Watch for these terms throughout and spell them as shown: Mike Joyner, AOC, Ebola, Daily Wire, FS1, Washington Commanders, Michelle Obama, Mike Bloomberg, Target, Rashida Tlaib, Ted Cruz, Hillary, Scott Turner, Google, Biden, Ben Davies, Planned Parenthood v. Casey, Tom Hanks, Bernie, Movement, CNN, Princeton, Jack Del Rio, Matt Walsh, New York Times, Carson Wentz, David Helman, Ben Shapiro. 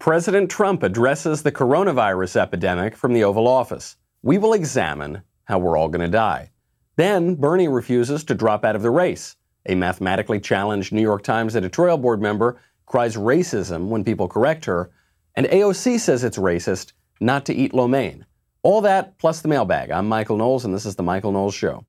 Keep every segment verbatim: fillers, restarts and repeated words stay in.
President Trump addresses the coronavirus epidemic from the Oval Office. We will examine how we're all going to die. Then Bernie refuses to drop out of the race. A mathematically challenged New York Times editorial board member cries racism when people correct her. And A O C says it's racist not to eat lo mein. All that plus the mailbag. I'm Michael Knowles, and this is The Michael Knowles Show.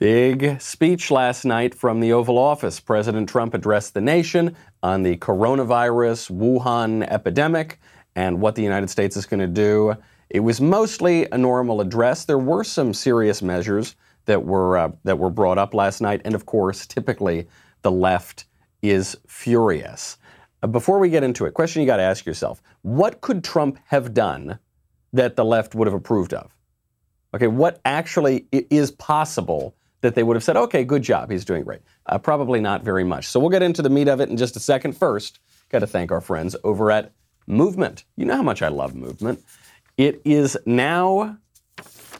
Big speech last night from the Oval Office. President Trump addressed the nation on the coronavirus Wuhan epidemic and what the United States is going to do. It was mostly a normal address. There were some serious measures that were uh, that were brought up last night. And of course, typically the left is furious. Uh, before we get into it, question you got to ask yourself, what could Trump have done that the left would have approved of? Okay, what actually is possible that they would have said, okay, good job, he's doing great? Uh, probably not very much. So we'll get into the meat of it in just a second. First, got to thank our friends over at Movement. You know how much I love Movement. It is now,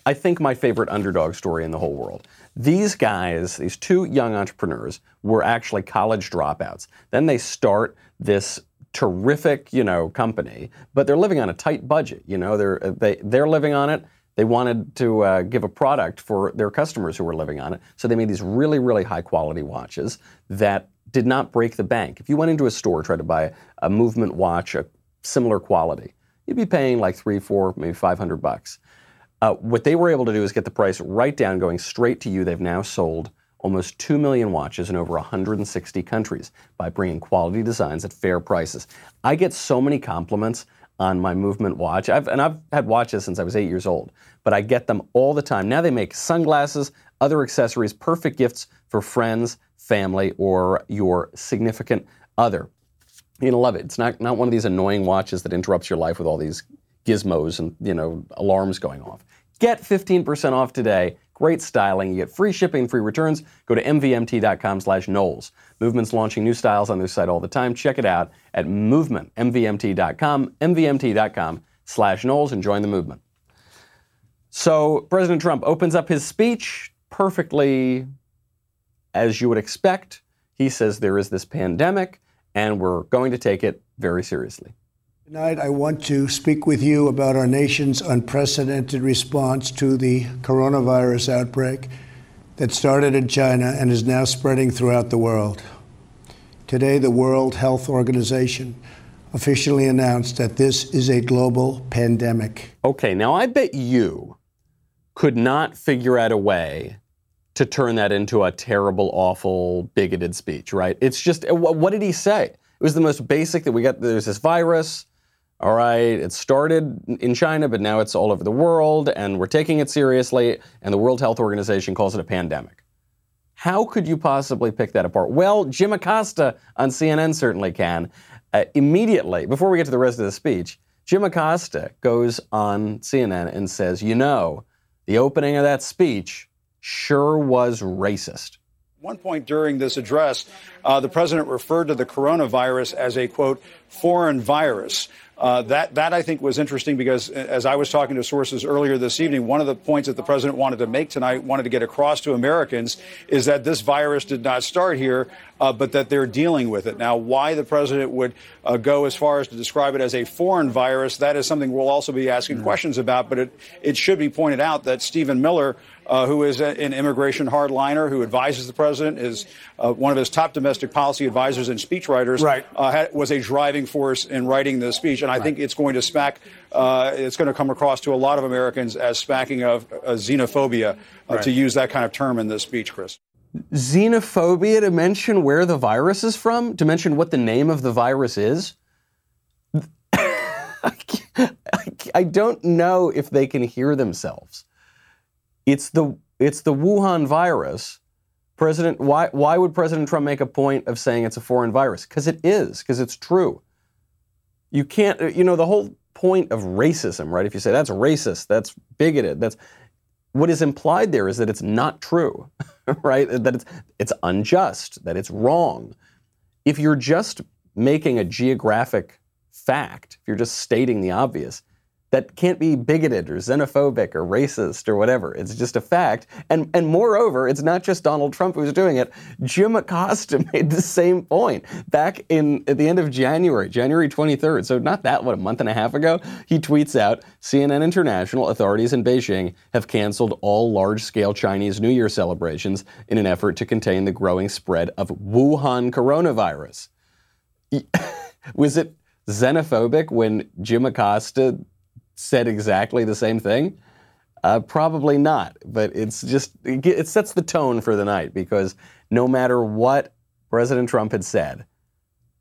I think, my favorite underdog story in the whole world. These guys, these two young entrepreneurs, were actually college dropouts. Then they start this terrific, you know, company, but they're living on a tight budget. You know, they're they, they're living on it. They wanted to uh, give a product for their customers who were living on it. So they made these really, really high quality watches that did not break the bank. If you went into a store, tried to buy a Movement watch, a similar quality, you'd be paying like three, four, maybe five hundred bucks. Uh, what they were able to do is get the price right down, going straight to you. They've now sold almost two million watches in over one hundred sixty countries by bringing quality designs at fair prices. I get so many compliments on my Movement watch. I've, and I've had watches since I was eight years old, but I get them all the time. Now they make sunglasses, other accessories, perfect gifts for friends, family, or your significant other. You're gonna love it. It's not, not one of these annoying watches that interrupts your life with all these gizmos and, you know, alarms going off. Get fifteen percent off today. Great styling. You get free shipping, free returns. Go to M V M T dot com slash Knowles. Movement's launching new styles on their site all the time. Check it out at Movement, M V M T dot com, M V M T dot com slash Knowles, and join the movement. So President Trump opens up his speech perfectly as you would expect. He says there is this pandemic and we're going to take it very seriously. Tonight, I want to speak with you about our nation's unprecedented response to the coronavirus outbreak that started in China and is now spreading throughout the world. Today, the World Health Organization officially announced that this is a global pandemic. Okay, now I bet you could not figure out a way to turn that into a terrible, awful, bigoted speech, right? It's just, what did he say? It was the most basic that we got. There's this virus. All right, it started in China, but now it's all over the world, and we're taking it seriously, and the World Health Organization calls it a pandemic. How could you possibly pick that apart? Well, Jim Acosta on C N N certainly can. Uh, immediately, before we get to the rest of the speech, Jim Acosta goes on C N N and says, you know, the opening of that speech sure was racist. At one point during this address, uh, the president referred to the coronavirus as a, quote, foreign virus. Uh, that, that I think was interesting because as I was talking to sources earlier this evening, one of the points that the president wanted to make tonight, wanted to get across to Americans, is that this virus did not start here, uh, but that they're dealing with it. Now, why the president would uh, go as far as to describe it as a foreign virus, that is something we'll also be asking mm-hmm. questions about, but it, it should be pointed out that Stephen Miller, Uh, who is a, an immigration hardliner who advises the president, is uh, one of his top domestic policy advisors and speechwriters, right. uh, had, was a driving force in writing this speech. And I right. think it's going to smack, uh, it's going to come across to a lot of Americans as smacking of uh, xenophobia, uh, right. to use that kind of term in this speech, Chris. Xenophobia, to mention where the virus is from, to mention what the name of the virus is? I, can't, I, can't, I don't know if they can hear themselves. It's the it's the Wuhan virus. President, why why would President Trump make a point of saying it's a foreign virus? Because it is, because it's true. You can't, you know, the whole point of racism, right? If you say that's racist, that's bigoted, that's what is implied there is that it's not true, right? That it's it's unjust, that it's wrong. If you're just making a geographic fact, if you're just stating the obvious, that can't be bigoted or xenophobic or racist or whatever. It's just a fact. And and moreover, it's not just Donald Trump who's doing it. Jim Acosta made the same point back in at the end of January, January twenty-third. So not that, what, a month and a half ago? He tweets out, C N N International authorities in Beijing have canceled all large-scale Chinese New Year celebrations in an effort to contain the growing spread of Wuhan coronavirus. Was it xenophobic when Jim Acosta said exactly the same thing? Uh, probably not, but it's just, it sets the tone for the night, because no matter what President Trump had said,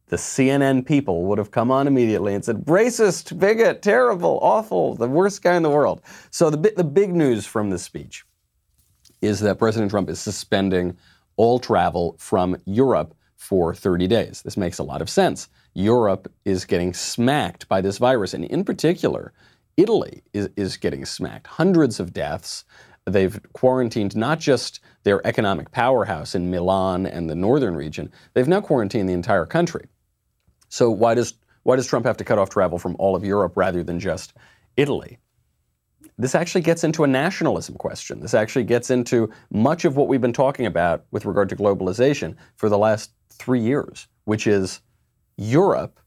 the C N N people would have come on immediately and said, racist, bigot, terrible, awful, the worst guy in the world. So the, the big news from this speech is that President Trump is suspending all travel from Europe for thirty days. This makes a lot of sense. Europe is getting smacked by this virus, and in particular, Italy is, is getting smacked. Hundreds of deaths. They've quarantined not just their economic powerhouse in Milan and the northern region, they've now quarantined the entire country. So why does why does Trump have to cut off travel from all of Europe rather than just Italy? This actually gets into a nationalism question. This actually gets into much of what we've been talking about with regard to globalization for the last three years, which is Europe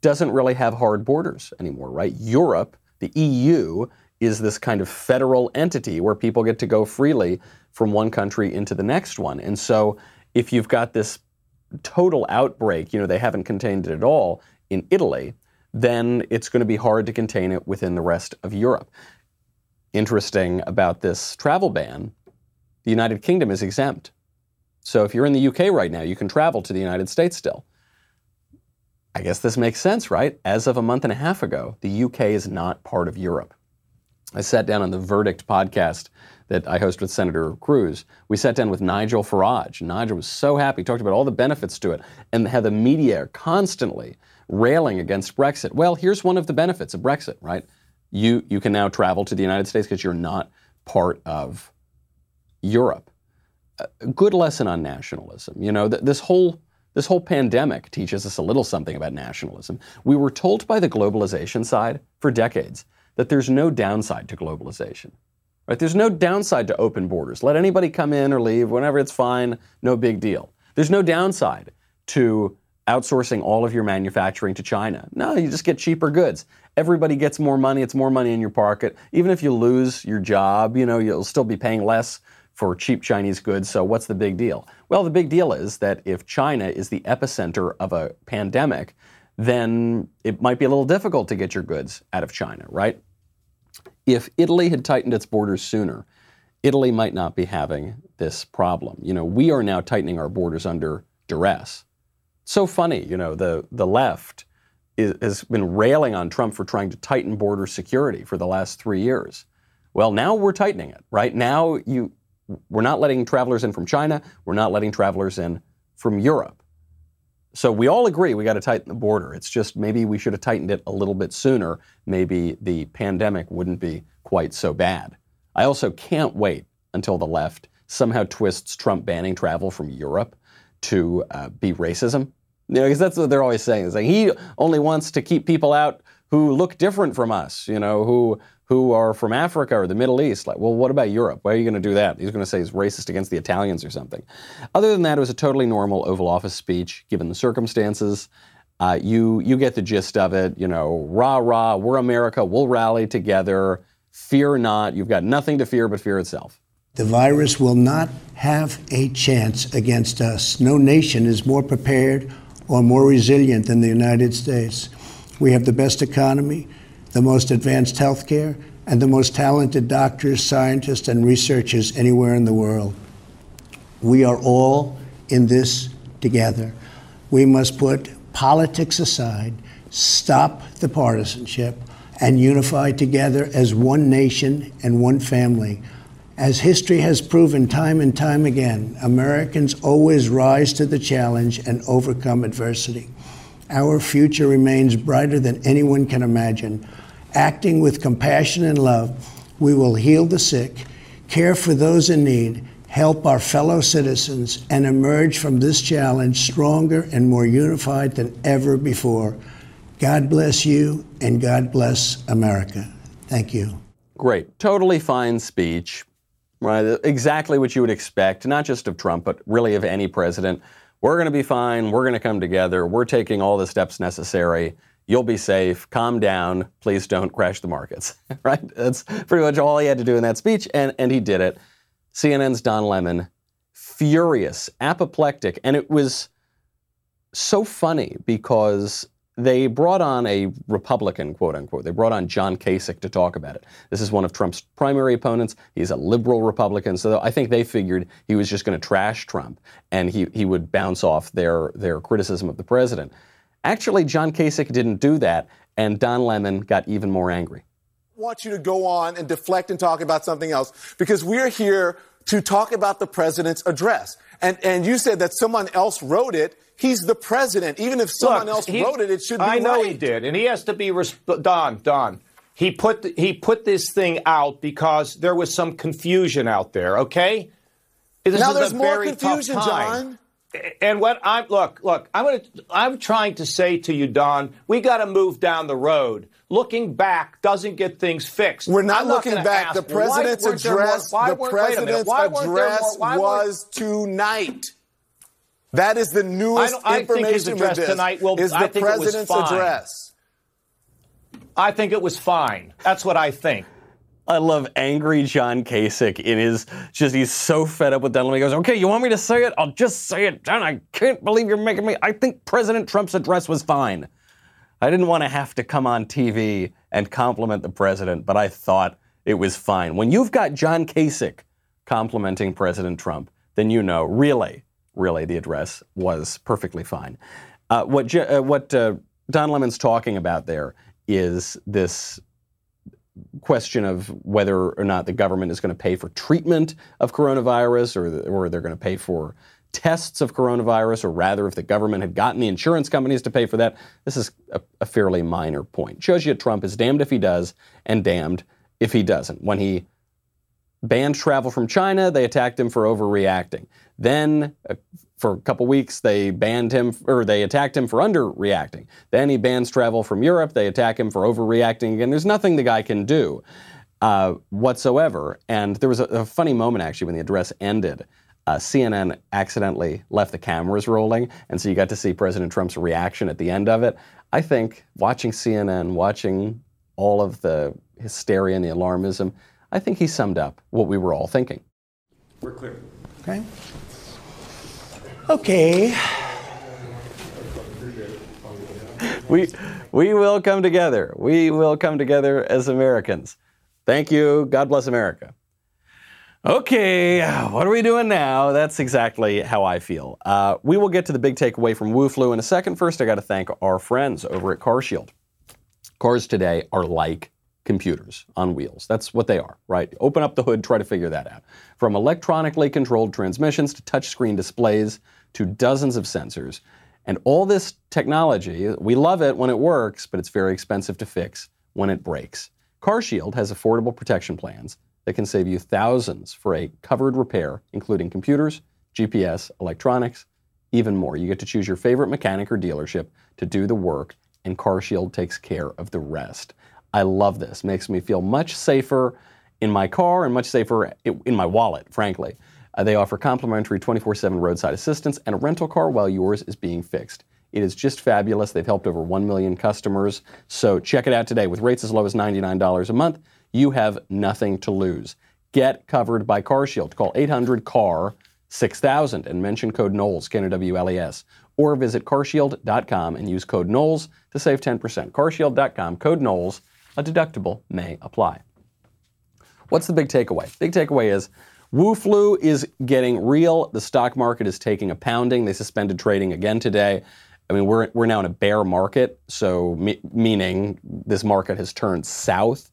doesn't really have hard borders anymore, right? Europe, the E U, is this kind of federal entity where people get to go freely from one country into the next one. And so if you've got this total outbreak, you know, they haven't contained it at all in Italy, then it's going to be hard to contain it within the rest of Europe. Interesting about this travel ban, the United Kingdom is exempt. So if you're in the U K right now, you can travel to the United States still. I guess this makes sense, right? As of a month and a half ago, the U K is not part of Europe. I sat down on the Verdict podcast that I host with Senator Cruz. We sat down with Nigel Farage. Nigel was so happy. He talked about all the benefits to it and how the media are constantly railing against Brexit. Well, here's one of the benefits of Brexit, right? You, you can now travel to the United States because you're not part of Europe. A good lesson on nationalism. You know, th- this whole... This whole pandemic teaches us a little something about nationalism. We were told by the globalization side for decades that there's no downside to globalization, right? There's no downside to open borders. Let anybody come in or leave whenever, it's fine, no big deal. There's no downside to outsourcing all of your manufacturing to China. No, you just get cheaper goods. Everybody gets more money. It's more money in your pocket. Even if you lose your job, you know, you'll still be paying less for cheap Chinese goods, so what's the big deal? Well, the big deal is that if China is the epicenter of a pandemic, then it might be a little difficult to get your goods out of China, right? If Italy had tightened its borders sooner, Italy might not be having this problem. You know, we are now tightening our borders under duress. So funny, you know, the, the left is, has been railing on Trump for trying to tighten border security for the last three years. Well, now we're tightening it, right? Now you... We're not letting travelers in from China. We're not letting travelers in from Europe. So we all agree we got to tighten the border. It's just maybe we should have tightened it a little bit sooner. Maybe the pandemic wouldn't be quite so bad. I also can't wait until the left somehow twists Trump banning travel from Europe to uh, be racism. You know, because that's what they're always saying. It's like he only wants to keep people out who look different from us, you know, who who are from Africa or the Middle East. Like, well, what about Europe? Why are you going to do that? He's going to say he's racist against the Italians or something. Other than that, it was a totally normal Oval Office speech, given the circumstances. Uh, you you get the gist of it, you know, rah, rah, we're America, we'll rally together, fear not. You've got nothing to fear but fear itself. The virus will not have a chance against us. No nation is more prepared or more resilient than the United States. We have the best economy, the most advanced healthcare, and the most talented doctors, scientists, and researchers anywhere in the world. We are all in this together. We must put politics aside, stop the partisanship, and unify together as one nation and one family. As history has proven time and time again, Americans always rise to the challenge and overcome adversity. Our future remains brighter than anyone can imagine. Acting with compassion and love, we will heal the sick, care for those in need, help our fellow citizens, and emerge from this challenge stronger and more unified than ever before. God bless you, and God bless America. Thank you. Great. Totally fine speech. Right? Exactly what you would expect, not just of Trump, but really of any president. We're going to be fine. We're going to come together. We're taking all the steps necessary. You'll be safe. Calm down. Please don't crash the markets. Right? That's pretty much all he had to do in that speech, and, and he did it. C N N's Don Lemon, furious, apoplectic, and it was so funny because they brought on a Republican, quote unquote. They brought on John Kasich to talk about it. This is one of Trump's primary opponents. He's a liberal Republican, so I think they figured he was just going to trash Trump and he he would bounce off their their criticism of the president. Actually, John Kasich didn't do that, and Don Lemon got even more angry. I want you to go on and deflect and talk about something else, because we're here to talk about the president's address. And and you said that someone else wrote it. He's the president. Even if someone Look, else he, wrote it, it should be I know right. he did. And he has to be resp- Don, Don. He put th- he put this thing out because there was some confusion out there, okay? This now is there's a more very confusion, John. And what I'm look, look, I'm going I'm trying to say to you, Don, we got to move down the road. Looking back doesn't get things fixed. We're not, not looking back. Ask, the president's address, more, the president's address more, was tonight. That is the newest I I information. I think his address tonight will, is the I think president's it was fine. address. I think it was fine. That's what I think. I love angry John Kasich in his, just, he's so fed up with Don Lemon. He goes, okay, you want me to say it? I'll just say it. John, I can't believe you're making me. I think President Trump's address was fine. I didn't want to have to come on T V and compliment the president, but I thought it was fine. When you've got John Kasich complimenting President Trump, then you know, really, really the address was perfectly fine. Uh, what uh, what uh, Don Lemon's talking about there is this question of whether or not the government is going to pay for treatment of coronavirus, or, or they're going to pay for tests of coronavirus, or rather if the government had gotten the insurance companies to pay for that. This is a, a fairly minor point. Shows you Trump is damned if he does and damned if he doesn't. When he banned travel from China, they attacked him for overreacting. Then uh, for a couple weeks, they banned him, or they attacked him for underreacting. Then he bans travel from Europe. They attack him for overreacting again. There's nothing the guy can do uh, whatsoever. And there was a, a funny moment, actually, when the address ended. Uh, C N N accidentally left the cameras rolling, and so you got to see President Trump's reaction at the end of it. I think watching C N N, watching all of the hysteria and the alarmism, I think he summed up what we were all thinking. We're clear. Okay. Okay. We we will come together. We will come together as Americans. Thank you. God bless America. Okay, what are we doing now? That's exactly how I feel. Uh, we will get to the big takeaway from WooFlu in a second. First, I got to thank our friends over at CarShield. Cars today are like computers on wheels. That's what they are, right? Open up the hood, try to figure that out. From electronically controlled transmissions to touchscreen displays to dozens of sensors. And all this technology, we love it when it works, but it's very expensive to fix when it breaks. CarShield has affordable protection plans that can save you thousands for a covered repair, including computers, G P S, electronics, even more. You get to choose your favorite mechanic or dealership to do the work, and CarShield takes care of the rest. I love this. Makes me feel much safer in my car and much safer in my wallet, frankly. Uh, they offer complimentary twenty-four seven roadside assistance and a rental car while yours is being fixed. It is just fabulous. They've helped over one million customers. So check it out today. With rates as low as ninety-nine dollars a month, you have nothing to lose. Get covered by CarShield. Call eight hundred C A R six thousand and mention code Knowles, K N O W L E S, or visit car shield dot com and use code Knowles to save ten percent. car shield dot com, code Knowles. A deductible may apply. What's the big takeaway? Big takeaway is WooFlu is getting real. The stock market is taking a pounding. They suspended trading again today. I mean, we're we're now in a bear market, so me- meaning this market has turned south.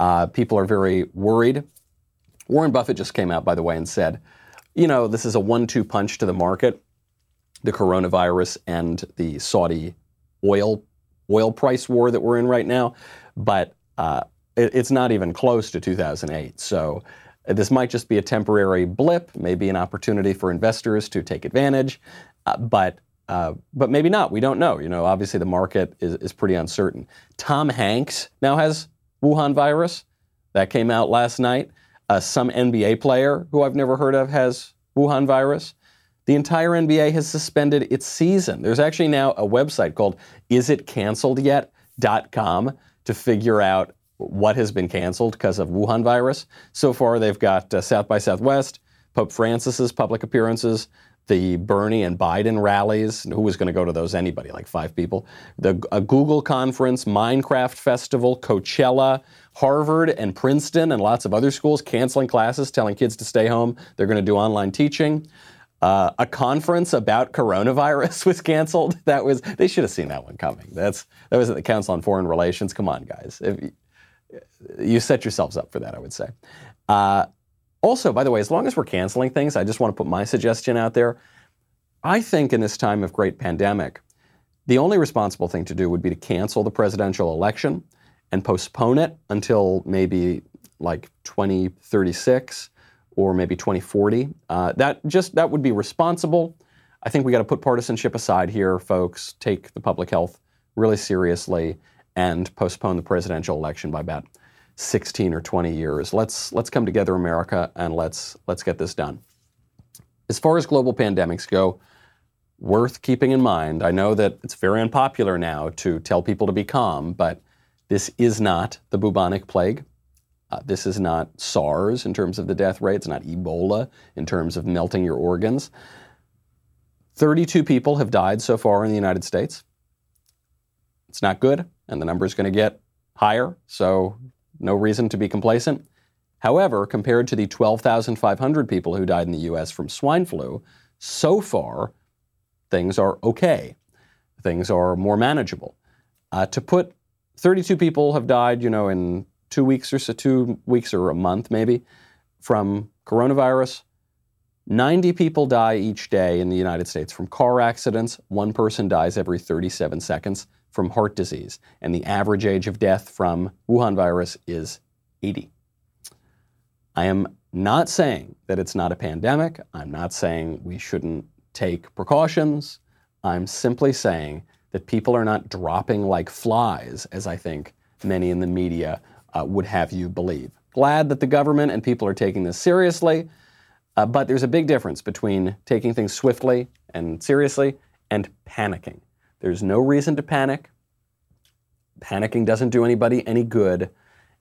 Uh, people are very worried. Warren Buffett just came out, by the way, and said, you know, this is a one two punch to the market, the coronavirus and the Saudi oil oil price war that we're in right now. But uh, it, it's not even close to two thousand eight. So uh, this might just be a temporary blip, maybe an opportunity for investors to take advantage. Uh, but Uh, but maybe not. We don't know. You know, obviously the market is, is pretty uncertain. Tom Hanks now has Wuhan virus. That came out last night. Uh, some N B A player who I've never heard of has Wuhan virus. The entire N B A has suspended its season. There's actually now a website called is it canceled yet dot com to figure out what has been canceled because of Wuhan virus. So far, they've got uh, South by Southwest, Pope Francis's public appearances, the Bernie and Biden rallies. Who was going to go to those? Anybody, like five people. The a Google conference, Minecraft festival, Coachella, Harvard and Princeton and lots of other schools canceling classes, telling kids to stay home. They're going to do online teaching. Uh, a conference about coronavirus was canceled. That was, they should have seen that one coming. That's, that was at the Council on Foreign Relations. Come on, guys. If you, you set yourselves up for that, I would say. Uh, Also, by the way, as long as we're canceling things, I just want to put my suggestion out there. I think in this time of great pandemic, the only responsible thing to do would be to cancel the presidential election and postpone it until maybe like twenty thirty-six or maybe twenty forty. Uh, that just, that would be responsible. I think we got to put partisanship aside here, folks, take the public health really seriously and postpone the presidential election by about sixteen or twenty years. Let's let's come together, America, and let's let's get this done. As far as global pandemics go, worth keeping in mind, I know that it's very unpopular now to tell people to be calm, but this is not the bubonic plague. Uh, this is not SARS in terms of the death rate. It's not Ebola in terms of melting your organs. thirty-two people have died so far in the United States. It's not good, and the number is going to get higher, so no reason to be complacent. However, compared to the twelve thousand five hundred people who died in the U S from swine flu, so far, things are okay. Things are more manageable. Uh, to put thirty-two people have died, you know, in two weeks or so, two weeks or a month maybe, from coronavirus. ninety people die each day in the United States from car accidents. One person dies every thirty-seven seconds from heart disease. And the average age of death from Wuhan virus is eighty. I am not saying that it's not a pandemic. I'm not saying we shouldn't take precautions. I'm simply saying that people are not dropping like flies, as I think many in the media uh, would have you believe. Glad that the government and people are taking this seriously, uh, but there's a big difference between taking things swiftly and seriously and panicking. There's no reason to panic. Panicking doesn't do anybody any good.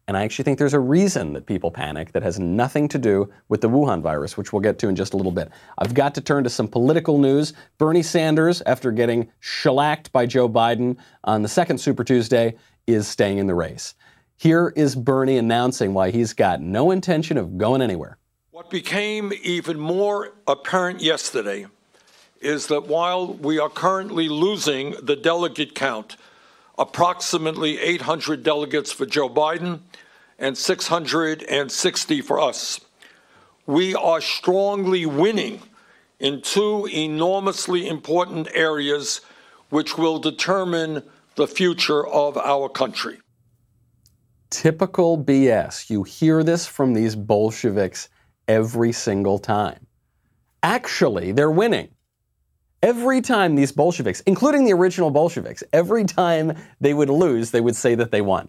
And I actually think there's a reason that people panic that has nothing to do with the Wuhan virus, which we'll get to in just a little bit. I've got to turn to some political news. Bernie Sanders, after getting shellacked by Joe Biden on the second Super Tuesday, is staying in the race. Here is Bernie announcing why he's got no intention of going anywhere. What became even more apparent yesterday is that while we are currently losing the delegate count, approximately eight hundred delegates for Joe Biden and six hundred sixty for us, we are strongly winning in two enormously important areas which will determine the future of our country. Typical B S. You hear this from these Bolsheviks every single time. Actually, they're winning. Every time these Bolsheviks, including the original Bolsheviks, every time they would lose, they would say that they won.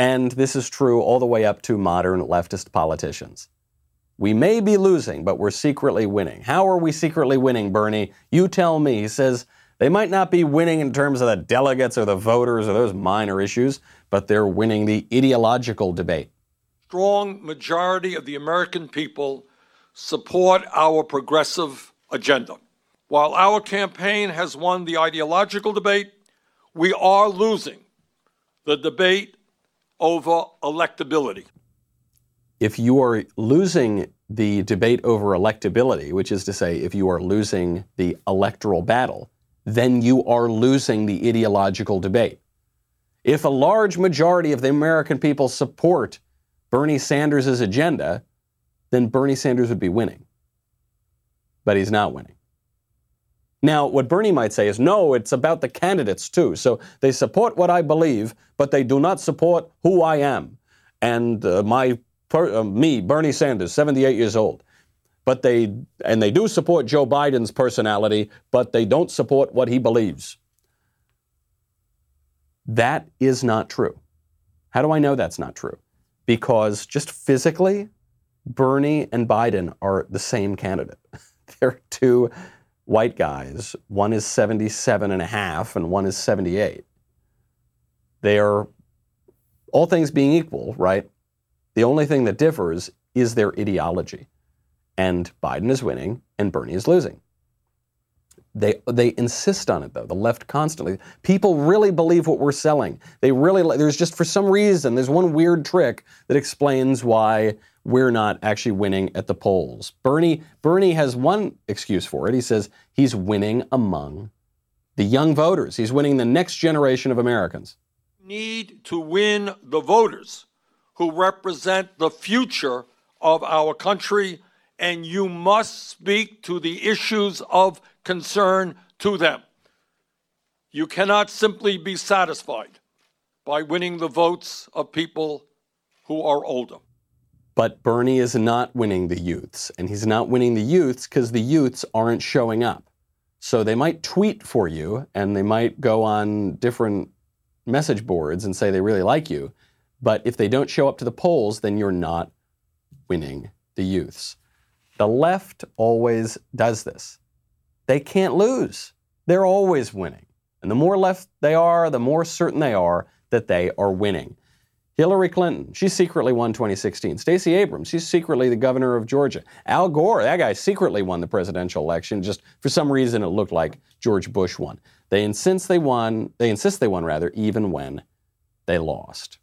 And this is true all the way up to modern leftist politicians. We may be losing, but we're secretly winning. How are we secretly winning, Bernie? You tell me. He says they might not be winning in terms of the delegates or the voters or those minor issues, but they're winning the ideological debate. Strong majority of the American people support our progressive agenda. While our campaign has won the ideological debate, we are losing the debate over electability. If you are losing the debate over electability, which is to say if you are losing the electoral battle, then you are losing the ideological debate. If a large majority of the American people support Bernie Sanders' agenda, then Bernie Sanders would be winning. But he's not winning. Now, what Bernie might say is, no, it's about the candidates too. So they support what I believe, but they do not support who I am. And uh, my, per, uh, me, Bernie Sanders, seventy-eight years old. but they and they do support Joe Biden's personality, but they don't support what he believes. That is not true. How do I know that's not true? Because just physically, Bernie and Biden are the same candidate. They're two white guys. One is seventy-seven and a half and one is seventy-eight. They are, all things being equal, right? The only thing that differs is their ideology. And Biden is winning and Bernie is losing. They they insist on it, though. The left constantly. People really believe what we're selling. They really, there's just, for some reason, there's one weird trick that explains why we're not actually winning at the polls. Bernie, Bernie has one excuse for it. He says he's winning among the young voters. He's winning the next generation of Americans. Need to win the voters who represent the future of our country, and you must speak to the issues of concern to them. You cannot simply be satisfied by winning the votes of people who are older. But Bernie is not winning the youths, and he's not winning the youths because the youths aren't showing up. So they might tweet for you, and they might go on different message boards and say they really like you, but if they don't show up to the polls, then you're not winning the youths. The left always does this. They can't lose. They're always winning. And the more left they are, the more certain they are that they are winning. Hillary Clinton, she secretly won twenty sixteen. Stacey Abrams, she's secretly the governor of Georgia. Al Gore, that guy secretly won the presidential election. Just for some reason, it looked like George Bush won. They insist they won, they insist they won rather, even when they lost.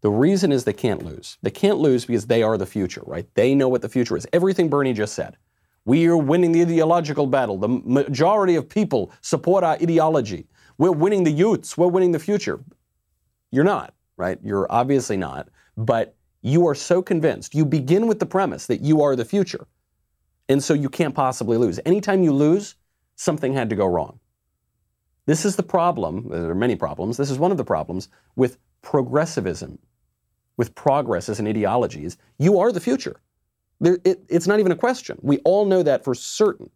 The reason is they can't lose. They can't lose because they are the future, right? They know what the future is. Everything Bernie just said. We are winning the ideological battle. The majority of people support our ideology. We're winning the youths. We're winning the future. You're not. Right? You're obviously not, but you are so convinced. You begin with the premise that you are the future. And so you can't possibly lose. Anytime you lose, something had to go wrong. This is the problem. There are many problems. This is one of the problems with progressivism, with progress as an ideology, is you are the future. There, it, it's not even a question. We all know that for certain.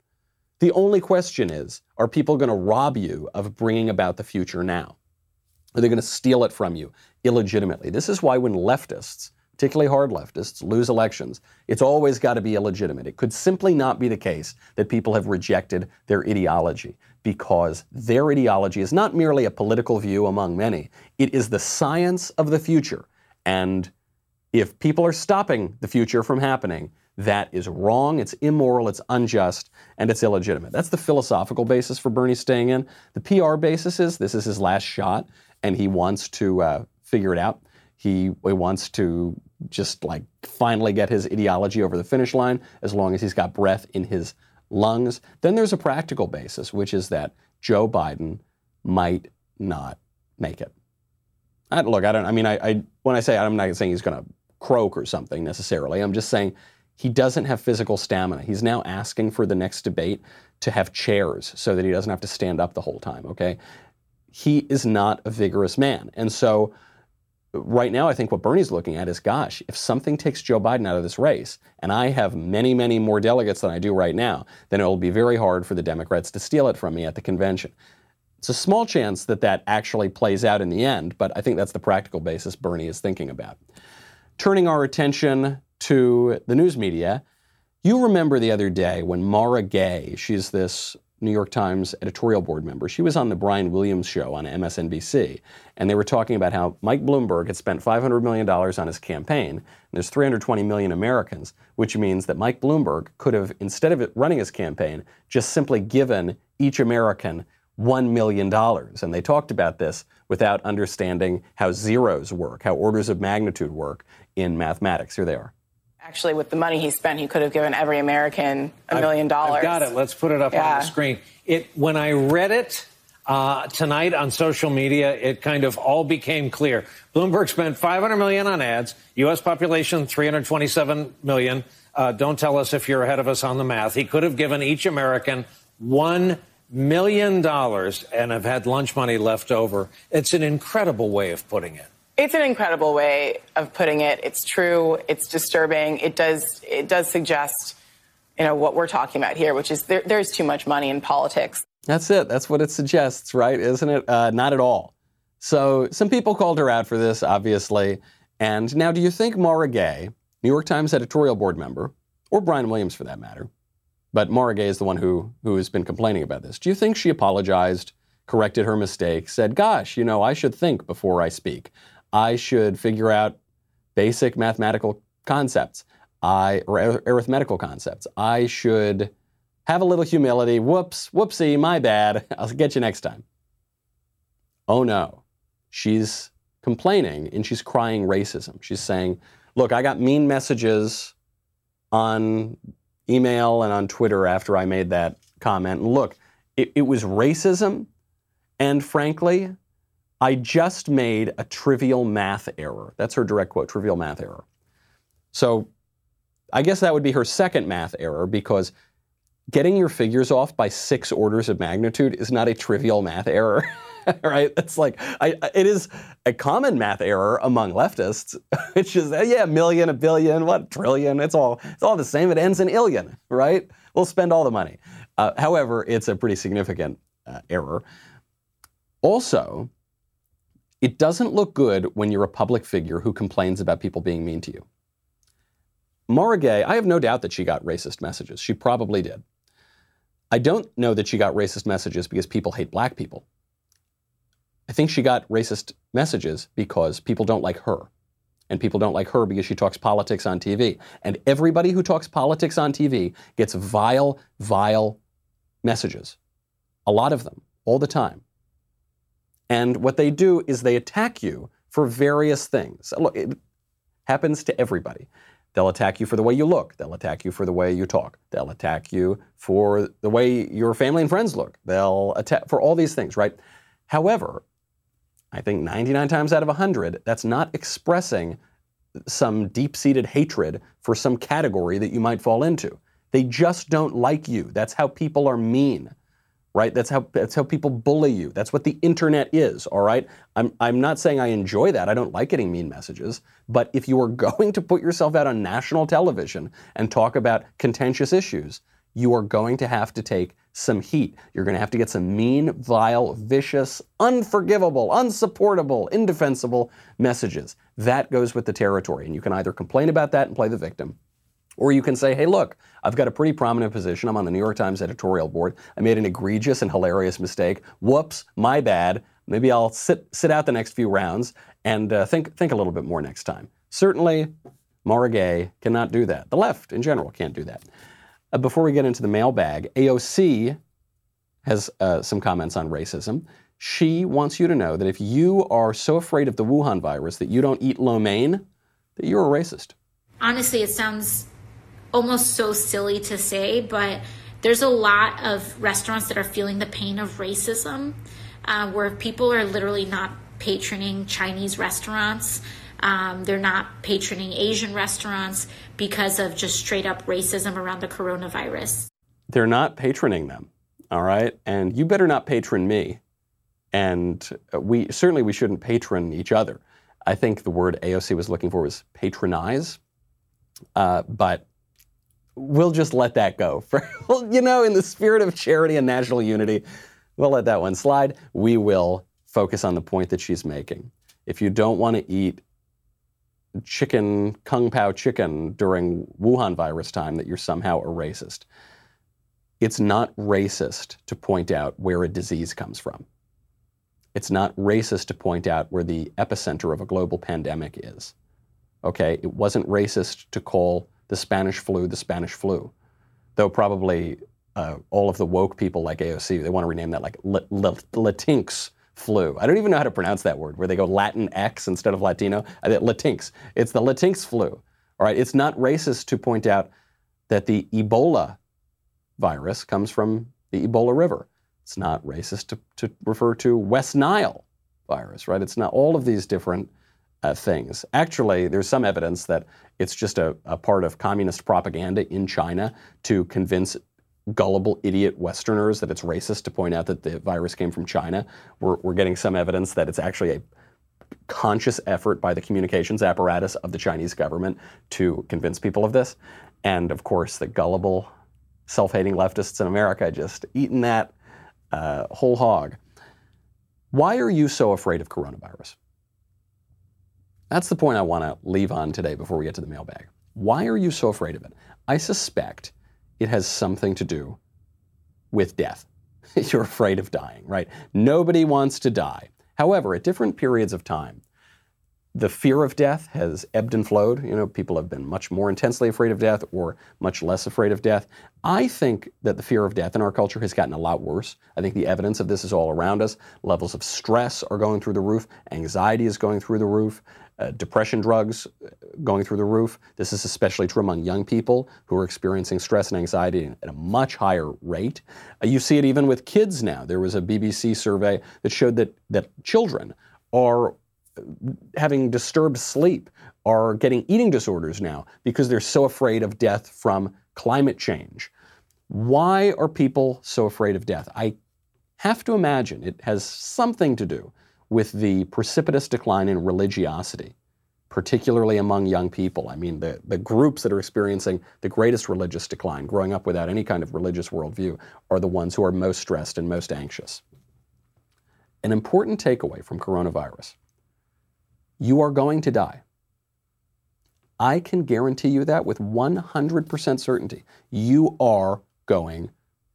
The only question is, are people going to rob you of bringing about the future now? Or they're going to steal it from you illegitimately. This is why when leftists, particularly hard leftists, lose elections, it's always got to be illegitimate. It could simply not be the case that people have rejected their ideology, because their ideology is not merely a political view among many. It is the science of the future. And if people are stopping the future from happening, that is wrong, it's immoral, it's unjust, and it's illegitimate. That's the philosophical basis for Bernie staying in. The P R basis is this is his last shot, and he wants to uh, figure it out. He, he wants to just like finally get his ideology over the finish line as long as he's got breath in his lungs. Then there's a practical basis, which is that Joe Biden might not make it. I, look, I don't, I mean, I, I when I say, I'm not saying he's going to croak or something necessarily. I'm just saying he doesn't have physical stamina. He's now asking for the next debate to have chairs so that he doesn't have to stand up the whole time, okay? He is not a vigorous man. And so right now, I think what Bernie's looking at is, gosh, if something takes Joe Biden out of this race, and I have many, many more delegates than I do right now, then it'll be very hard for the Democrats to steal it from me at the convention. It's a small chance that that actually plays out in the end, but I think that's the practical basis Bernie is thinking about. Turning our attention to the news media, you remember the other day when Mara Gay, she's this New York Times editorial board member. She was on the Brian Williams show on M S N B C, and they were talking about how Mike Bloomberg had spent five hundred million dollars on his campaign, and there's three hundred twenty million Americans, which means that Mike Bloomberg could have, instead of running his campaign, just simply given each American one million dollars. And they talked about this without understanding how zeros work, how orders of magnitude work in mathematics. Here they are. Actually, with the money he spent, he could have given every American a million dollars. I've got it. Let's put it up yeah. on the screen. It, when I read it uh, tonight on social media, it kind of all became clear. Bloomberg spent five hundred million dollars on ads. U S population, three hundred twenty-seven million. Uh, don't tell us if you're ahead of us on the math. He could have given each American one million dollars and have had lunch money left over. It's an incredible way of putting it. It's an incredible way of putting it. It's true. It's disturbing. It does it does suggest you know, what we're talking about here, which is there, there's too much money in politics. That's it. That's what it suggests, right? Isn't it? Uh, not at all. So some people called her out for this, obviously. And now, do you think Mara Gay, New York Times editorial board member, or Brian Williams for that matter, but Mara Gay is the one who who has been complaining about this, do you think she apologized, corrected her mistake, said, gosh, you know, I should think before I speak. I should figure out basic mathematical concepts, I or ar- arithmetical concepts. I should have a little humility. Whoops, whoopsie, my bad. I'll get you next time. Oh no, she's complaining and she's crying racism. She's saying, look, I got mean messages on email and on Twitter after I made that comment. And look, it, it was racism. And frankly, I just made a trivial math error. That's her direct quote, trivial math error. So I guess that would be her second math error, because getting your figures off by six orders of magnitude is not a trivial math error, right? It's like, I, it is a common math error among leftists, which is, yeah, a million, a billion, what, a trillion, it's all, it's all the same. It ends in illion, right? We'll spend all the money. Uh, however, it's a pretty significant uh, error. Also, it doesn't look good when you're a public figure who complains about people being mean to you. Mara Gay, I have no doubt that she got racist messages. She probably did. I don't know that she got racist messages because people hate black people. I think she got racist messages because people don't like her. And people don't like her because she talks politics on T V. And everybody who talks politics on T V gets vile, vile messages. A lot of them, all the time. And what they do is they attack you for various things. Look, it happens to everybody. They'll attack you for the way you look. They'll attack you for the way you talk. They'll attack you for the way your family and friends look. They'll attack for all these things, right? However, I think ninety-nine times out of one hundred, that's not expressing some deep-seated hatred for some category that you might fall into. They just don't like you. That's how people are mean, right? That's how that's how people bully you. That's what the internet is, all right? I'm I'm not saying I enjoy that. I don't like getting mean messages. But if you are going to put yourself out on national television and talk about contentious issues, you are going to have to take some heat. You're going to have to get some mean, vile, vicious, unforgivable, unsupportable, indefensible messages. That goes with the territory. And you can either complain about that and play the victim, or you can say, hey, look, I've got a pretty prominent position. I'm on the New York Times editorial board. I made an egregious and hilarious mistake. Whoops, my bad. Maybe I'll sit sit out the next few rounds and uh, think, think a little bit more next time. Certainly, Mara Gay cannot do that. The left in general can't do that. Uh, before we get into the mailbag, A O C has uh, some comments on racism. She wants you to know that if you are so afraid of the Wuhan virus that you don't eat lo mein, that you're a racist. Honestly, it sounds almost so silly to say, but there's a lot of restaurants that are feeling the pain of racism, uh, where people are literally not patroning Chinese restaurants. Um, they're not patroning Asian restaurants because of just straight up racism around the coronavirus. They're not patroning them, all right? And you better not patron me. And we certainly we shouldn't patron each other. I think the word A O C was looking for was patronize, uh, but we'll just let that go. For, you know, in the spirit of charity and national unity, we'll let that one slide. We will focus on the point that she's making. If you don't want to eat chicken, kung pao chicken during Wuhan virus time, that you're somehow a racist. It's not racist to point out where a disease comes from. It's not racist to point out where the epicenter of a global pandemic is. Okay, it wasn't racist to call the Spanish flu the Spanish flu, though probably uh, all of the woke people like A O C, they want to rename that like L- L- Latinx flu. I don't even know how to pronounce that word, where they go Latin X instead of Latino. Latinx. It's the Latinx flu. All right. It's not racist to point out that the Ebola virus comes from the Ebola River. It's not racist to, to refer to West Nile virus, right? It's not all of these different uh, things. Actually, there's some evidence that it's just a, a part of communist propaganda in China to convince gullible idiot Westerners that it's racist to point out that the virus came from China. We're, we're getting some evidence that it's actually a conscious effort by the communications apparatus of the Chinese government to convince people of this. And of course, the gullible self-hating leftists in America, just eaten that uh, whole hog. Why are you so afraid of coronavirus? That's the point I want to leave on today before we get to the mailbag. Why are you so afraid of it? I suspect it has something to do with death. You're afraid of dying, right? Nobody wants to die. However, at different periods of time, the fear of death has ebbed and flowed. You know, people have been much more intensely afraid of death or much less afraid of death. I think that the fear of death in our culture has gotten a lot worse. I think the evidence of this is all around us. Levels of stress are going through the roof. Anxiety is going through the roof. Uh, depression drugs going through the roof. This is especially true among young people who are experiencing stress and anxiety at a much higher rate. Uh, you see it even with kids now. There was a B B C survey that showed that, that children are having disturbed sleep, are getting eating disorders now because they're so afraid of death from climate change. Why are people so afraid of death? I have to imagine it has something to do with the precipitous decline in religiosity, particularly among young people. I mean, the, the groups that are experiencing the greatest religious decline, growing up without any kind of religious worldview, are the ones who are most stressed and most anxious. An important takeaway from coronavirus: you are going to die. I can guarantee you that with one hundred percent certainty. You are going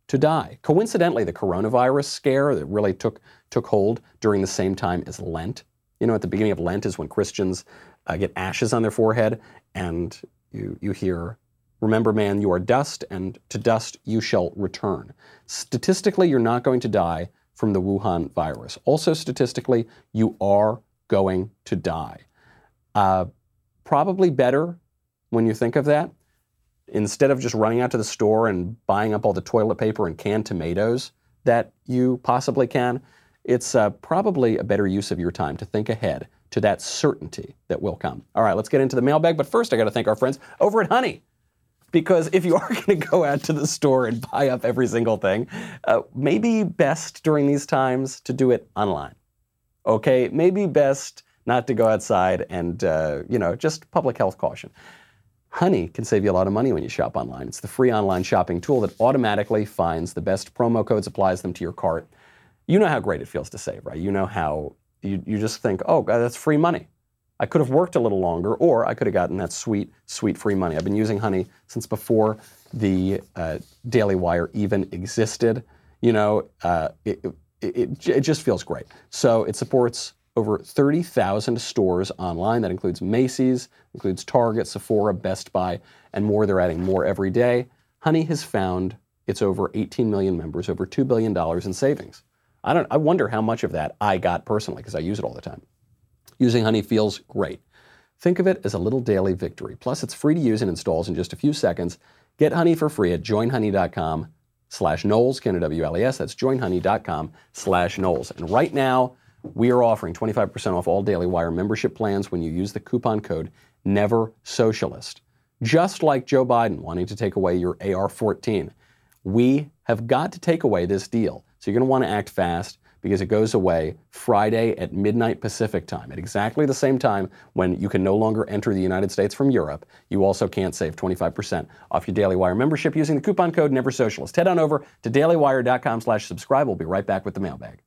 to die. Coincidentally, the coronavirus scare that really took took hold during the same time as Lent. You know, at the beginning of Lent is when Christians uh, get ashes on their forehead, and you you hear, "Remember, man, you are dust, and to dust you shall return." Statistically, you're not going to die from the Wuhan virus. Also, statistically, you are going to die. Uh, probably better, when you think of that, instead of just running out to the store and buying up all the toilet paper and canned tomatoes that you possibly can, it's uh, probably a better use of your time to think ahead to that certainty that will come. All right, let's get into the mailbag, but first I gotta thank our friends over at Honey, because if you are gonna go out to the store and buy up every single thing, uh, maybe best during these times to do it online. Okay, maybe best not to go outside and, uh, you know, just public health caution. Honey can save you a lot of money when you shop online. It's the free online shopping tool that automatically finds the best promo codes, applies them to your cart. You know how great it feels to save, right? You know how you, you just think, oh, God, that's free money. I could have worked a little longer, or I could have gotten that sweet, sweet free money. I've been using Honey since before the uh, Daily Wire even existed. You know, uh, it, it It, it just feels great. So it supports over thirty thousand stores online. That includes Macy's, includes Target, Sephora, Best Buy, and more. They're adding more every day. Honey has found its over eighteen million members, over two billion dollars in savings. I don't. I wonder how much of that I got personally, because I use it all the time. Using Honey feels great. Think of it as a little daily victory. Plus, it's free to use and installs in just a few seconds. Get Honey for free at join honey dot com. slash Knowles, K N O W L E S. That's join honey dot com slash Knowles. And right now, we are offering twenty-five percent off all Daily Wire membership plans when you use the coupon code NEVERSOCIALIST. Just like Joe Biden wanting to take away your A R fourteen, we have got to take away this deal. So you're going to want to act fast, because it goes away Friday at midnight Pacific time, at exactly the same time when you can no longer enter the United States from Europe. You also can't save twenty-five percent off your Daily Wire membership using the coupon code NEVERSOCIALIST. Head on over to daily wire dot com slash subscribe. We'll be right back with the mailbag.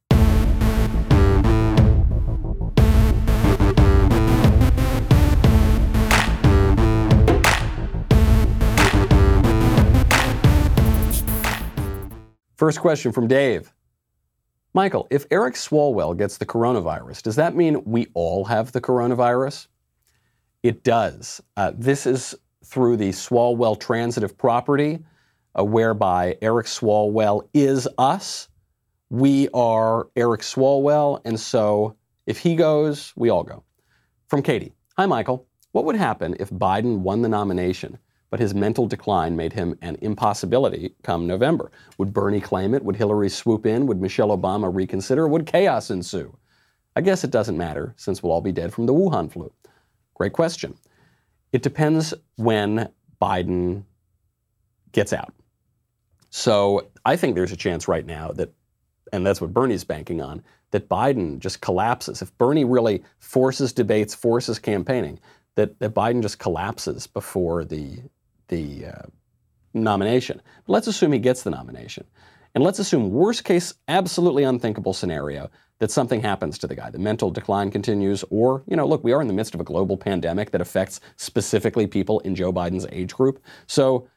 First question from Dave. Michael, if Eric Swalwell gets the coronavirus, does that mean we all have the coronavirus? It does. Uh, this is through the Swalwell transitive property, uh, whereby Eric Swalwell is us. We are Eric Swalwell, and so if he goes, we all go. From Katie. Hi, Michael. What would happen if Biden won the nomination, but his mental decline made him an impossibility come November? Would Bernie claim it? Would Hillary swoop in? Would Michelle Obama reconsider? Would chaos ensue? I guess it doesn't matter, since we'll all be dead from the Wuhan flu. Great question. It depends when Biden gets out. So I think there's a chance right now that, and that's what Bernie's banking on, that Biden just collapses. If Bernie really forces debates, forces campaigning, that, that Biden just collapses before the The uh, nomination. But let's assume he gets the nomination. And let's assume worst case, absolutely unthinkable scenario that something happens to the guy. The mental decline continues, or, you know, look, we are in the midst of a global pandemic that affects specifically people in Joe Biden's age group. So,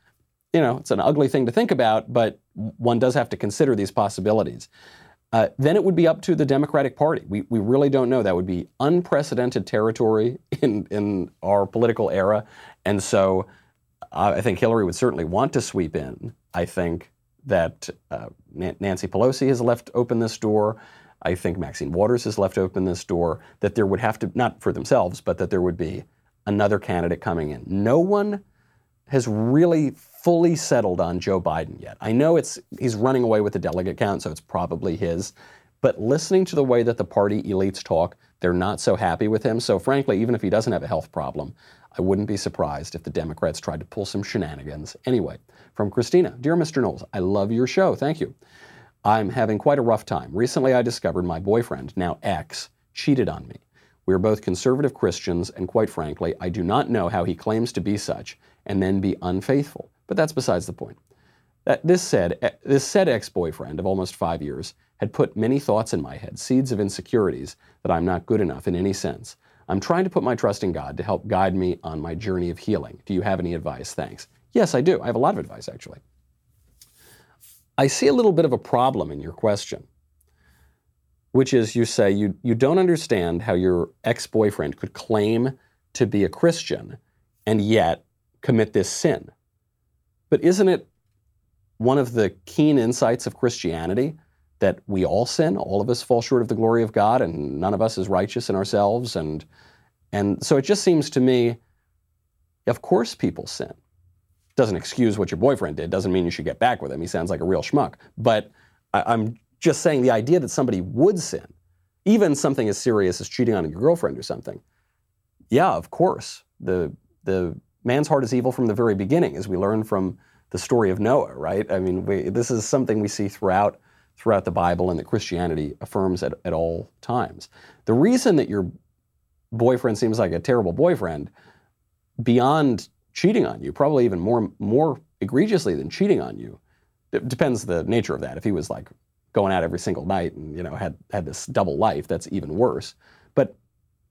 you know, it's an ugly thing to think about, but one does have to consider these possibilities. Uh, then it would be up to the Democratic Party. We we really don't know. That would be unprecedented territory in, in our political era. And so uh, I think Hillary would certainly want to sweep in. I think that uh, Nancy Pelosi has left open this door. I think Maxine Waters has left open this door, that there would have to, not for themselves, but that there would be another candidate coming in. No one has really fully settled on Joe Biden yet. I know it's he's running away with the delegate count, so it's probably his. But listening to the way that the party elites talk, they're not so happy with him. So frankly, even if he doesn't have a health problem, I wouldn't be surprised if the Democrats tried to pull some shenanigans. Anyway, from Christina, dear Mister Knowles, I love your show. Thank you. I'm having quite a rough time. Recently, I discovered my boyfriend, now ex, cheated on me. We are both conservative Christians, and quite frankly, I do not know how he claims to be such and then be unfaithful. But that's besides the point. That this said, this said ex-boyfriend of almost five years had put many thoughts in my head, seeds of insecurities that I'm not good enough in any sense. I'm trying to put my trust in God to help guide me on my journey of healing. Do you have any advice? Thanks. Yes, I do. I have a lot of advice, actually. I see a little bit of a problem in your question, which is you say you, you don't understand how your ex-boyfriend could claim to be a Christian and yet commit this sin. But isn't it one of the keen insights of Christianity that we all sin, all of us fall short of the glory of God, and none of us is righteous in ourselves? And and so it just seems to me, of course people sin. Doesn't excuse what your boyfriend did, doesn't mean you should get back with him. He sounds like a real schmuck. But I, I'm just saying the idea that somebody would sin, even something as serious as cheating on your girlfriend or something, yeah, of course. The, the man's heart is evil from the very beginning, as we learn from the story of Noah, right? I mean, we, this is something we see throughout throughout the Bible and that Christianity affirms at, at all times. The reason that your boyfriend seems like a terrible boyfriend, beyond cheating on you, probably even more more egregiously than cheating on you, it depends the nature of that. If he was like going out every single night and, you know, had, had this double life, that's even worse. But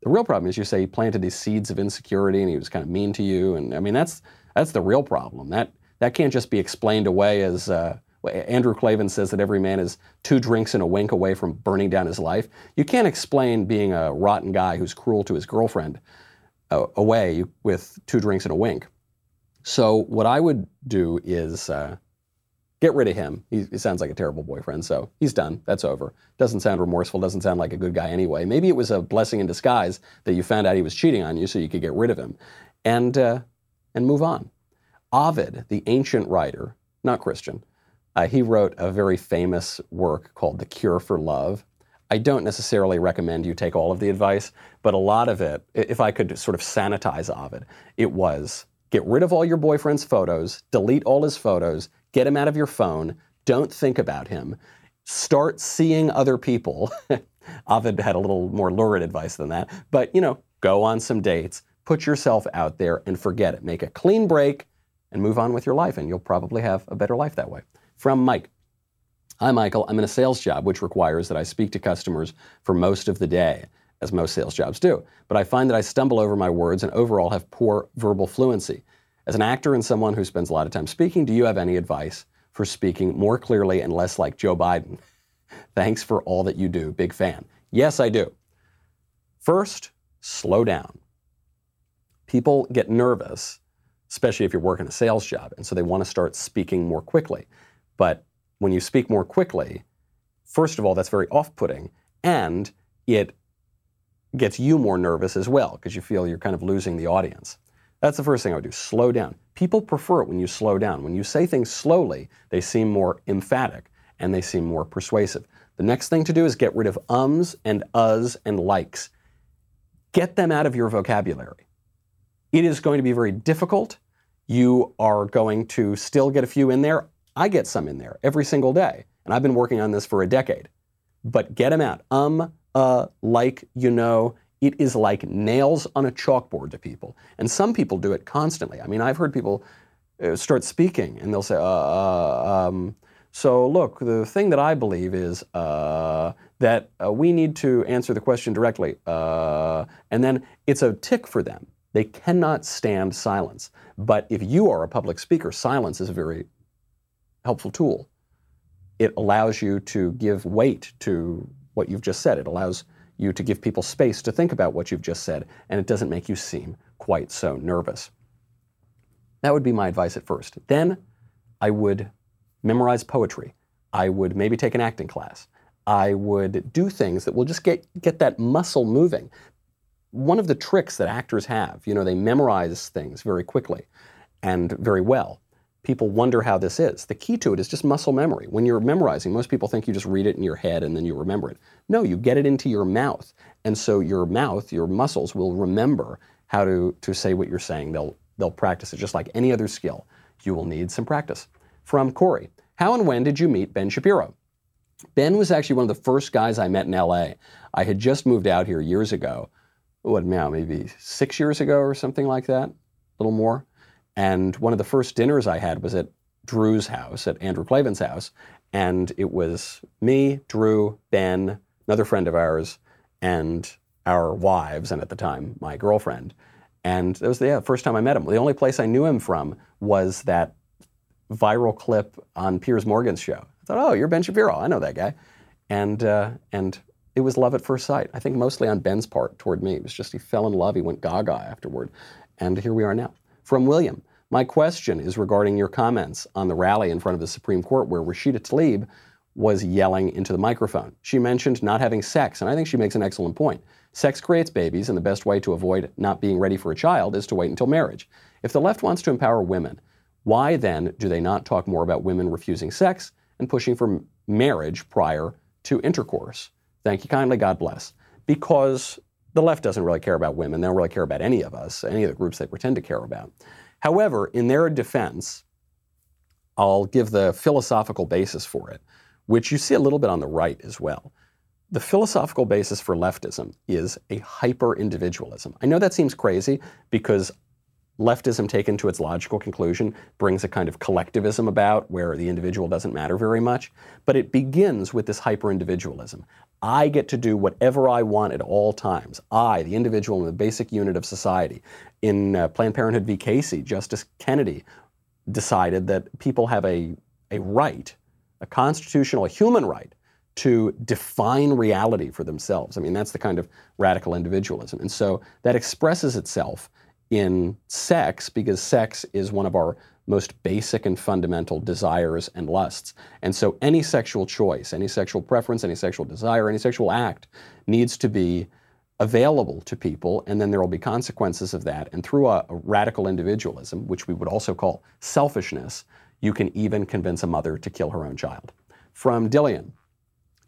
the real problem is you say he planted these seeds of insecurity and he was kind of mean to you. And I mean, that's that's the real problem. That that can't just be explained away as... Uh, Andrew Klavan says that every man is two drinks and a wink away from burning down his life. You can't explain being a rotten guy who's cruel to his girlfriend uh, away with two drinks and a wink. So what I would do is uh, get rid of him. He, he sounds like a terrible boyfriend, so he's done. That's over. Doesn't sound remorseful. Doesn't sound like a good guy anyway. Maybe it was a blessing in disguise that you found out he was cheating on you so you could get rid of him and, uh, and move on. Ovid, the ancient writer, not Christian, Uh, he wrote a very famous work called The Cure for Love. I don't necessarily recommend you take all of the advice, but a lot of it, if I could sort of sanitize Ovid, it was get rid of all your boyfriend's photos, delete all his photos, get him out of your phone, don't think about him, start seeing other people. Ovid had a little more lurid advice than that, but, you know, go on some dates, put yourself out there and forget it. Make a clean break and move on with your life, and you'll probably have a better life that way. From Mike. Hi, Michael. I'm in a sales job, which requires that I speak to customers for most of the day, as most sales jobs do. But I find that I stumble over my words and overall have poor verbal fluency. As an actor and someone who spends a lot of time speaking, do you have any advice for speaking more clearly and less like Joe Biden? Thanks for all that you do. Big fan. Yes, I do. First, slow down. People get nervous, especially if you're working a sales job, and so they want to start speaking more quickly. But when you speak more quickly, first of all, that's very off-putting, and it gets you more nervous as well because you feel you're kind of losing the audience. That's the first thing I would do, slow down. People prefer it when you slow down. When you say things slowly, they seem more emphatic and they seem more persuasive. The next thing to do is get rid of ums and uhs and likes. Get them out of your vocabulary. It is going to be very difficult. You are going to still get a few in there. I get some in there every single day, and I've been working on this for a decade. But get them out. Um, uh, like, you know, it is like nails on a chalkboard to people. And some people do it constantly. I mean, I've heard people start speaking, and they'll say, uh, uh, um, so look, the thing that I believe is uh, that uh, we need to answer the question directly. Uh, and then it's a tick for them. They cannot stand silence. But if you are a public speaker, silence is a very helpful tool. It allows you to give weight to what you've just said. It allows you to give people space to think about what you've just said, and it doesn't make you seem quite so nervous. That would be my advice at first. Then I would memorize poetry. I would maybe take an acting class. I would do things that will just get, get that muscle moving. One of the tricks that actors have, you know, they memorize things very quickly and very well. People wonder how this is. The key to it is just muscle memory. When you're memorizing, most people think you just read it in your head and then you remember it. No, you get it into your mouth. And so your mouth, your muscles will remember how to, to say what you're saying. They'll, they'll practice it just like any other skill. You will need some practice. From Corey, how and when did you meet Ben Shapiro? Ben was actually one of the first guys I met in L A. I had just moved out here years ago. What now, maybe six years ago or something like that, a little more. And one of the first dinners I had was at Drew's house, at Andrew Klavan's house. And it was me, Drew, Ben, another friend of ours, and our wives, and at the time, my girlfriend. And that was the yeah, first time I met him. The only place I knew him from was that viral clip on Piers Morgan's show. I thought, oh, you're Ben Shapiro. I know that guy. And uh, and it was love at first sight. I think mostly on Ben's part toward me. It was just he fell in love. He went gaga afterward. And here we are now. From William, my question is regarding your comments on the rally in front of the Supreme Court where Rashida Tlaib was yelling into the microphone. She mentioned not having sex, and I think she makes an excellent point. Sex creates babies, and the best way to avoid not being ready for a child is to wait until marriage. If the left wants to empower women, why then do they not talk more about women refusing sex and pushing for marriage prior to intercourse? Thank you kindly, God bless. Because the left doesn't really care about women. They don't really care about any of us, any of the groups they pretend to care about. However, in their defense, I'll give the philosophical basis for it, which you see a little bit on the right as well. The philosophical basis for leftism is a hyper-individualism. I know that seems crazy because leftism taken to its logical conclusion brings a kind of collectivism about where the individual doesn't matter very much, but it begins with this hyper-individualism. I get to do whatever I want at all times. I, the individual in the basic unit of society. In uh, Planned Parenthood v. Casey, Justice Kennedy decided that people have a, a right, a constitutional, a human right, to define reality for themselves. I mean, that's the kind of radical individualism. And so that expresses itself in sex, because sex is one of our most basic and fundamental desires and lusts. And so any sexual choice, any sexual preference, any sexual desire, any sexual act needs to be available to people, and then there will be consequences of that. And through a, a radical individualism, which we would also call selfishness, you can even convince a mother to kill her own child. From Dillian,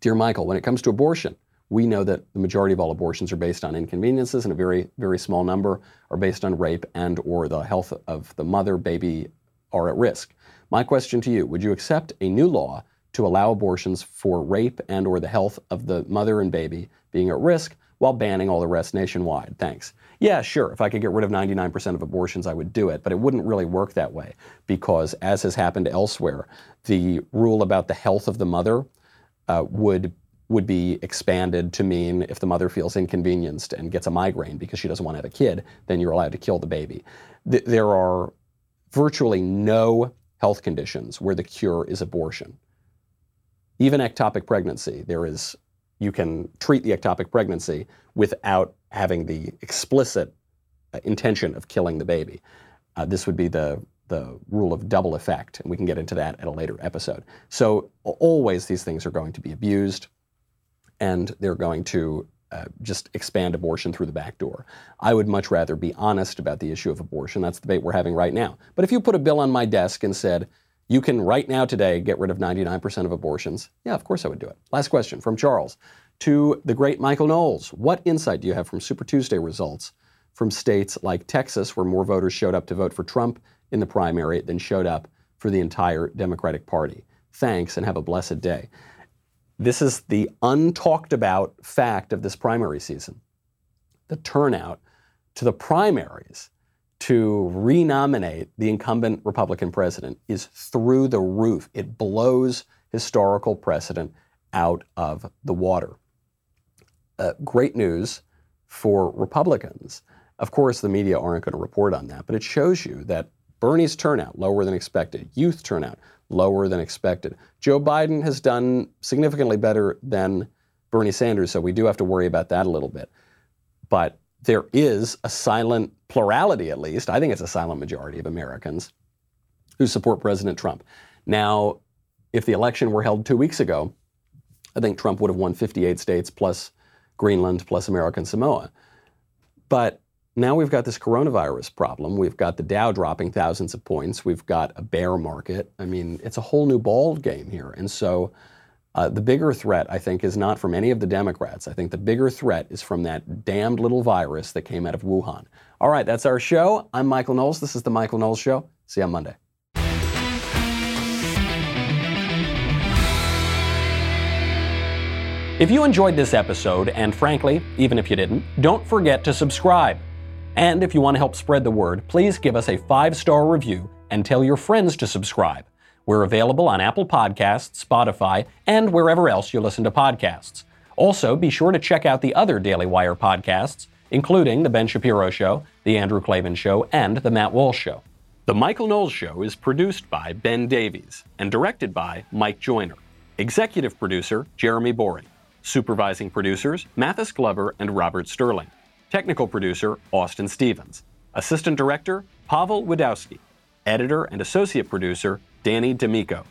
dear Michael, when it comes to abortion, we know that the majority of all abortions are based on inconveniences, and a very, very small number are based on rape and or the health of the mother, baby are at risk. My question to you, would you accept a new law to allow abortions for rape and or the health of the mother and baby being at risk while banning all the rest nationwide? Thanks. Yeah, sure. If I could get rid of ninety-nine percent of abortions, I would do it, but it wouldn't really work that way because, as has happened elsewhere, the rule about the health of the mother uh, would would be expanded to mean if the mother feels inconvenienced and gets a migraine because she doesn't want to have a kid, then you're allowed to kill the baby. Th- there are virtually no health conditions where the cure is abortion. Even ectopic pregnancy, there is, you can treat the ectopic pregnancy without having the explicit uh, intention of killing the baby. Uh, this would be the the rule of double effect, and we can get into that at a later episode. So always these things are going to be abused, and they're going to uh, just expand abortion through the back door. I would much rather be honest about the issue of abortion. That's the debate we're having right now. But if you put a bill on my desk and said, you can right now today get rid of ninety-nine percent of abortions, yeah, of course I would do it. Last question from Charles. To the great Michael Knowles, what insight do you have from Super Tuesday results from states like Texas, where more voters showed up to vote for Trump in the primary than showed up for the entire Democratic Party? Thanks, and have a blessed day. This is the untalked about fact of this primary season. The turnout to the primaries to renominate the incumbent Republican president is through the roof. It blows historical precedent out of the water. Uh, great news for Republicans. Of course, the media aren't going to report on that, but it shows you that Bernie's turnout, lower than expected. Youth turnout, lower than expected. Joe Biden has done significantly better than Bernie Sanders, so we do have to worry about that a little bit. But there is a silent plurality, at least, I think it's a silent majority of Americans who support President Trump. Now, if the election were held two weeks ago, I think Trump would have won fifty-eight states plus Greenland plus American Samoa. But now we've got this coronavirus problem. We've got the Dow dropping thousands of points. We've got a bear market. I mean, it's a whole new ball game here. And so uh, the bigger threat, I think, is not from any of the Democrats. I think the bigger threat is from that damned little virus that came out of Wuhan. All right, that's our show. I'm Michael Knowles. This is The Michael Knowles Show. See you on Monday. If you enjoyed this episode, and frankly, even if you didn't, don't forget to subscribe. And if you want to help spread the word, please give us a five-star review and tell your friends to subscribe. We're available on Apple Podcasts, Spotify, and wherever else you listen to podcasts. Also, be sure to check out the other Daily Wire podcasts, including The Ben Shapiro Show, The Andrew Klavan Show, and The Matt Walsh Show. The Michael Knowles Show is produced by Ben Davies and directed by Mike Joyner. Executive producer, Jeremy Boring. Supervising producers, Mathis Glover and Robert Sterling. Technical producer, Austin Stevens. Assistant director, Pavel Wadowski. Editor and associate producer, Danny D'Amico.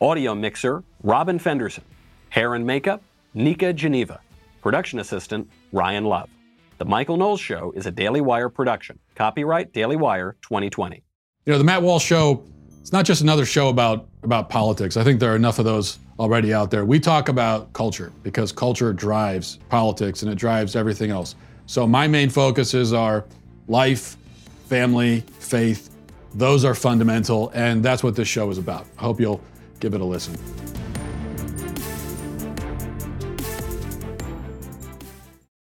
Audio mixer, Robin Fenderson. Hair and makeup, Nika Geneva. Production assistant, Ryan Love. The Michael Knowles Show is a Daily Wire production. Copyright Daily Wire twenty twenty. You know, the Matt Walsh Show, it's not just another show about, about politics. I think there are enough of those already out there. We talk about culture because culture drives politics and it drives everything else. So my main focuses are life, family, faith. Those are fundamental, and that's what this show is about. I hope you'll give it a listen.